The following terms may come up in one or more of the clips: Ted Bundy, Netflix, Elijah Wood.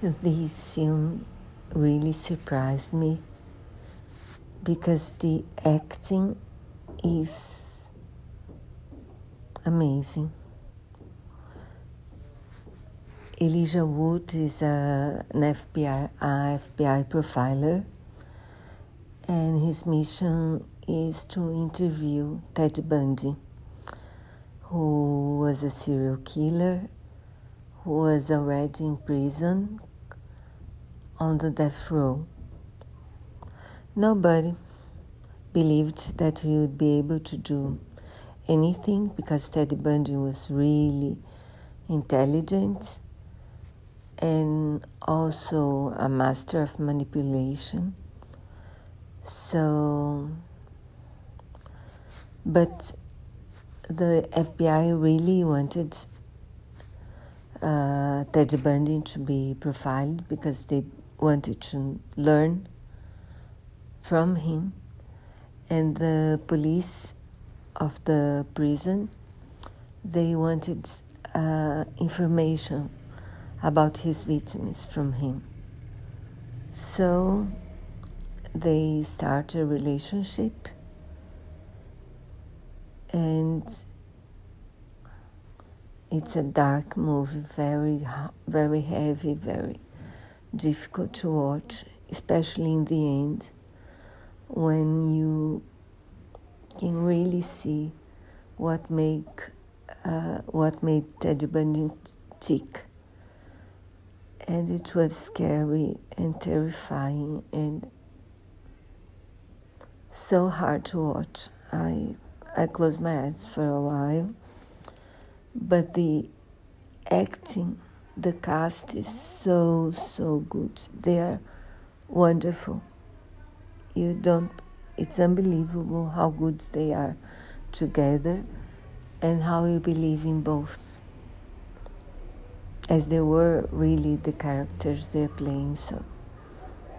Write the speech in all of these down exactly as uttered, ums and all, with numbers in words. This film really surprised me because the acting is amazing. Elijah Wood is a, an F B I, uh, F B I profiler, and his mission is to interview Ted Bundy, who was a serial killer, who was already in prison on the death row. Nobody believed that he would be able to do anything because Ted Bundy was really intelligent and also a master of manipulation. So, but the F B I really wanted uh, Ted Bundy to be profiled because they wanted to learn from him. And the police of the prison, they wanted uh, information about his victims from him. So they start a relationship, and it's a dark movie, very, very heavy, very difficult to watch, especially in the end, when you can really see what make uh, what made Ted Bundy tick. And it was scary and terrifying and so hard to watch. I I closed my eyes for a while, but the acting, the cast is so, so good. They are wonderful. You don't, it's unbelievable how good they are together and how you believe in both, as they were really the characters they're playing. So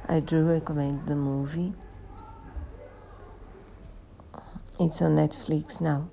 I do recommend the movie. It's on Netflix now.